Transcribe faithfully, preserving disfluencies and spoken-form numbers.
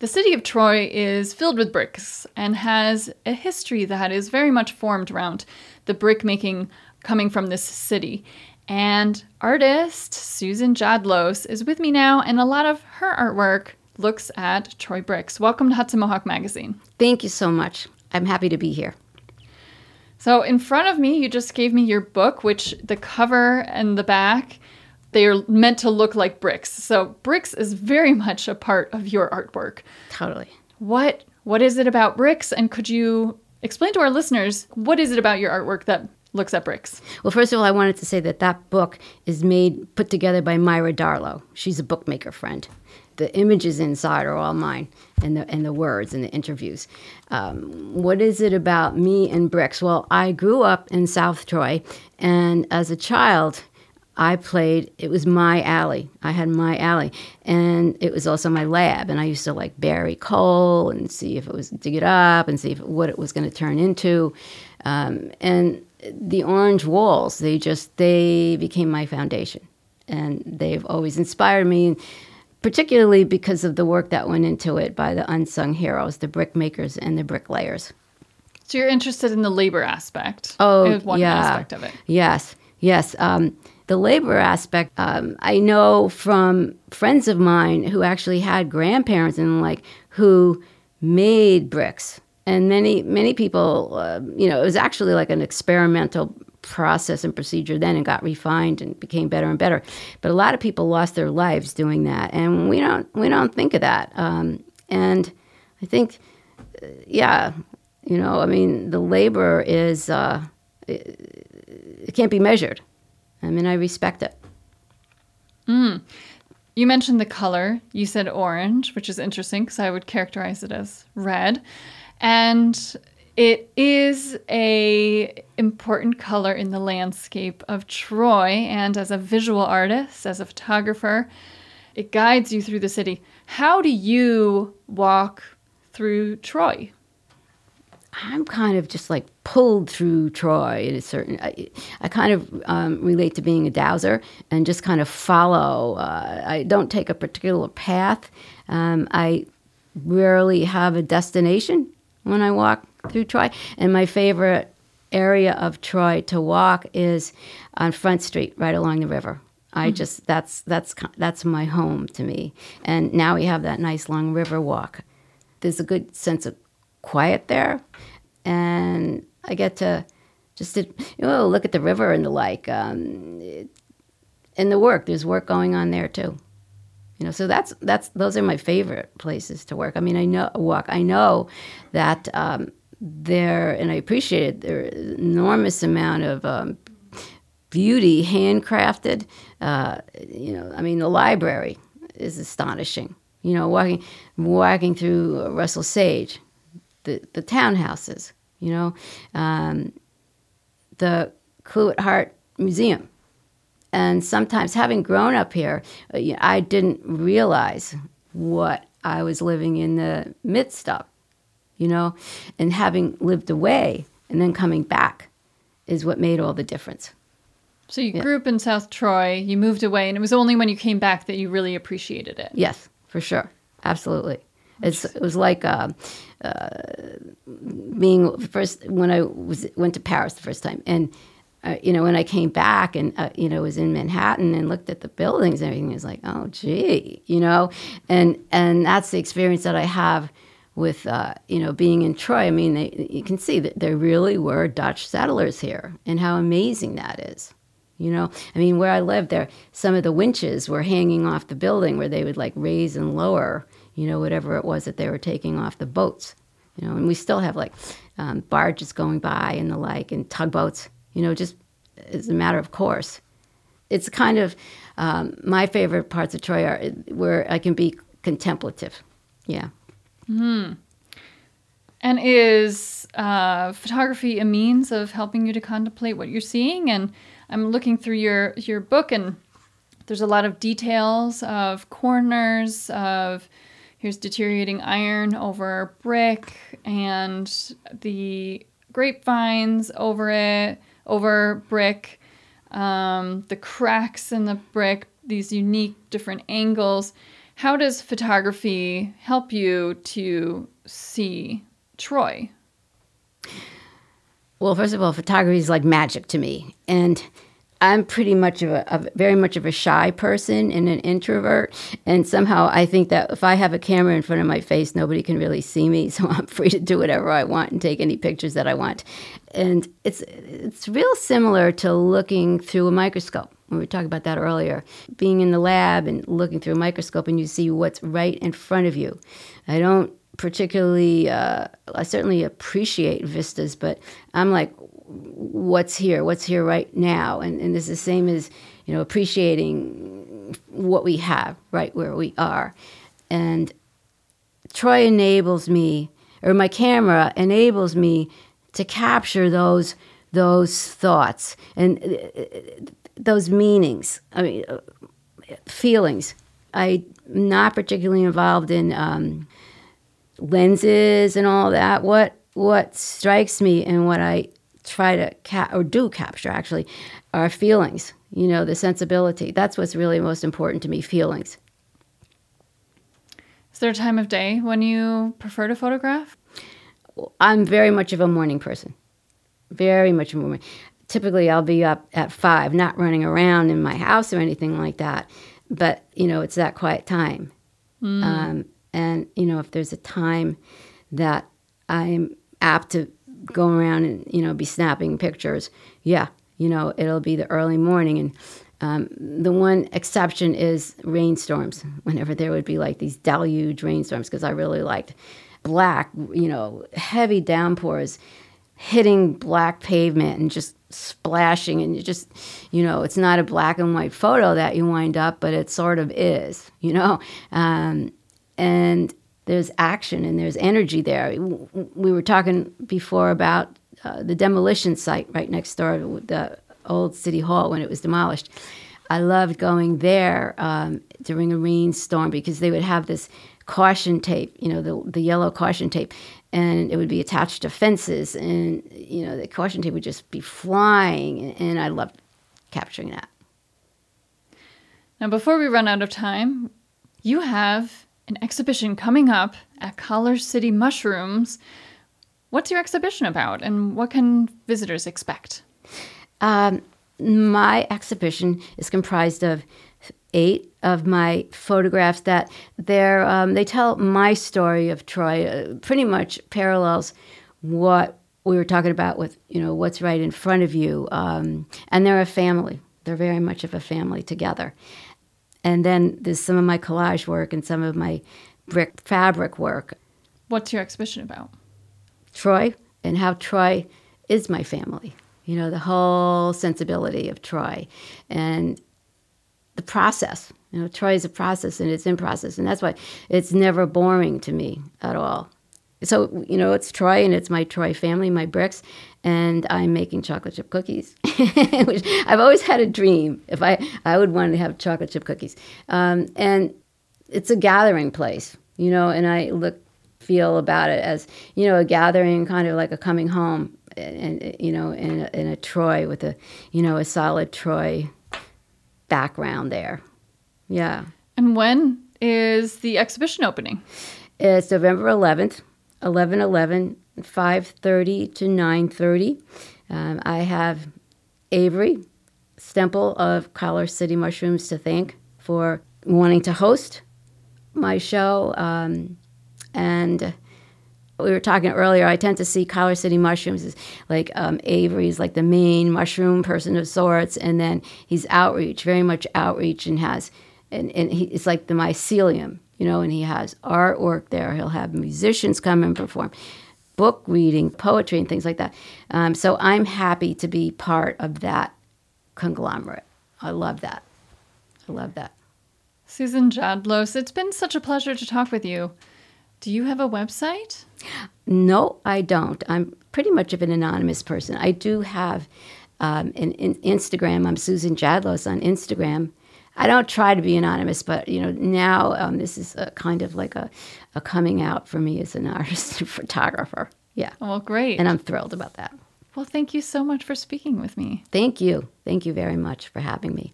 The city of Troy is filled with bricks and has a history that is very much formed around the brick making coming from this city. And artist Susan Jadlos is with me now, and a lot of her artwork looks at Troy bricks. Welcome to Hudson Mohawk Magazine. Thank you so much. I'm happy to be here. So in front of me, you just gave me your book, which the cover and the back, they are meant to look like bricks. So bricks is very much a part of your artwork. Totally. What What is it about bricks? And could you explain to our listeners, what is it about your artwork that looks at bricks? Well, first of all, I wanted to say that that book is made, put together by Myra Darlow. She's a bookmaker friend. The images inside are all mine, and the and the words and the interviews. Um, what is it about me and bricks? Well, I grew up in South Troy, and as a child, I played, it was my alley. I had my alley, and it was also my lab, and I used to like bury coal and see if it was, dig it up and see if, what it was going to turn into. Um, and the orange walls, they just, they became my foundation, and they've always inspired me, particularly because of the work that went into it by the unsung heroes, the brickmakers and the bricklayers. So you're interested in the labor aspect. Oh, one yeah. aspect of it. Yes, yes. Um, the labor aspect, um, I know from friends of mine who actually had grandparents and like who made bricks. And many, many people, uh, you know, it was actually like an experimental process and procedure then, and got refined and became better and better. But a lot of people lost their lives doing that, and we don't, we don't think of that. Um, and I think, yeah, you know, I mean, the labor is, uh, it, it can't be measured. I mean, I respect it. Mm. You mentioned the color. You said orange, which is interesting because I would characterize it as red. And it is a important color in the landscape of Troy, and as a visual artist, as a photographer, it guides you through the city. How do you walk through Troy? I'm kind of just like pulled through Troy in a certain, I, I kind of um, relate to being a dowser and just kind of follow. Uh, I don't take a particular path. Um, I rarely have a destination when I walk through Troy. And my favorite area of Troy to walk is on Front Street, right along the river. I mm-hmm. just, that's, that's, that's my home to me. And now we have that nice long river walk. There's a good sense of quiet there. And I get to just, you know, look at the river and the like. Um, it, and the work, there's work going on there too. You know, so that's that's those are my favorite places to work. I mean, I know walk. I know that um, there, and I appreciate it. There is an enormous amount of um, beauty handcrafted. Uh, you know, I mean, the library is astonishing. You know, walking walking through Russell Sage, the the townhouses. You know, um, the Cluett Hart Museum. And sometimes, having grown up here, I didn't realize what I was living in the midst of, you know. And having lived away and then coming back is what made all the difference. So you yeah. grew up in South Troy, you moved away, and it was only when you came back that you really appreciated it. Yes, for sure. Absolutely. It's, it was like uh, uh, being first when I was went to Paris the first time. And Uh, you know, when I came back and, uh, you know, was in Manhattan and looked at the buildings and everything, it was like, oh, gee, you know. And and that's the experience that I have with, uh, you know, being in Troy. I mean, they, you can see that there really were Dutch settlers here, and how amazing that is, you know. I mean, where I lived there, some of the winches were hanging off the building where they would, like, raise and lower, you know, whatever it was that they were taking off the boats, you know. And we still have, like, um, barges going by and the like, and tugboats. You know, just as a matter of course. It's kind of, um, my favorite parts of Troy are where I can be contemplative. Yeah. Mm-hmm. And is uh, photography a means of helping you to contemplate what you're seeing? And I'm looking through your, your book, and there's a lot of details of corners, of here's deteriorating iron over brick, and the grapevines over it. over brick, um, the cracks in the brick, these unique different angles. How does photography help you to see Troy? Well, first of all, photography is like magic to me. And I'm pretty much of a, a very much of a shy person and an introvert. And somehow I think that if I have a camera in front of my face, nobody can really see me. So I'm free to do whatever I want and take any pictures that I want. And it's it's real similar to looking through a microscope. We were talking about that earlier, being in the lab and looking through a microscope and you see what's right in front of you. I don't particularly, uh, I certainly appreciate vistas, but I'm like, what's here? What's here right now? And, and it's the same as, you know, appreciating what we have right where we are. And Troy enables me, or my camera enables me to capture those those thoughts and uh, those meanings, I mean, uh, feelings. I'm not particularly involved in um, lenses and all that. What what strikes me and what I try to cap or do capture actually are feelings. You know, the sensibility. That's what's really most important to me. Feelings. Is there a time of day when you prefer to photograph? I'm very much of a morning person. Very much of a morning. Typically, I'll be up at five, not running around in my house or anything like that. But, you know, it's that quiet time. Mm. Um, and, you know, if there's a time that I'm apt to go around and, you know, be snapping pictures, yeah, you know, it'll be the early morning. And um, the one exception is rainstorms, whenever there would be like these deluge rainstorms, because I really liked black, you know, heavy downpours hitting black pavement and just splashing, and you just, you know, it's not a black and white photo that you wind up, but it sort of is, you know, um, and there's action and there's energy there. We were talking before about uh, the demolition site right next door to the old city hall when it was demolished. I loved going there um, during a rainstorm because they would have this caution tape, you know, the the yellow caution tape, and it would be attached to fences, and, you know, the caution tape would just be flying, and, and I loved capturing that. Now, before we run out of time, you have an exhibition coming up at Collar City Mushrooms. What's your exhibition about, and what can visitors expect? Um, my exhibition is comprised of eight of my photographs that they're, um, they tell my story of Troy, uh, pretty much parallels what we were talking about with, you know, what's right in front of you. Um, and they're a family. They're very much of a family together. And then there's some of my collage work and some of my brick fabric work. What's your exhibition about? Troy, and how Troy is my family. You know, the whole sensibility of Troy. And the process, you know, Troy is a process, and it's in process, and that's why it's never boring to me at all. So, you know, it's Troy, and it's my Troy family, my bricks, and I'm making chocolate chip cookies, which I've always had a dream. If I, I would want to have chocolate chip cookies, um, and it's a gathering place, you know, and I look, feel about it as, you know, a gathering, kind of like a coming home, and, and you know, in a, in a Troy with a, you know, a solid Troy background there. Yeah. And when is the exhibition opening? It's November eleventh, eleven eleven, five thirty to nine thirty. Um, I have Avery Stemple of Collar City Mushrooms to thank for wanting to host my show. Um, and we were talking earlier, I tend to see Collar City Mushrooms as like um, Avery's like the main mushroom person of sorts, and then he's outreach, very much outreach, and has, and, and he, it's like the mycelium, you know, and he has artwork there. He'll have musicians come and perform, book reading, poetry, and things like that. Um, so I'm happy to be part of that conglomerate. I love that. I love that. Susan Jadlos, it's been such a pleasure to talk with you. Do you have a website? No, I don't. I'm pretty much of an anonymous person. I do have um, an, an Instagram. I'm Susan Jadlos on Instagram. I don't try to be anonymous, but, you know, now um, this is a kind of like a, a coming out for me as an artist and photographer. Yeah. Well, great. And I'm thrilled about that. Well, thank you so much for speaking with me. Thank you. Thank you very much for having me.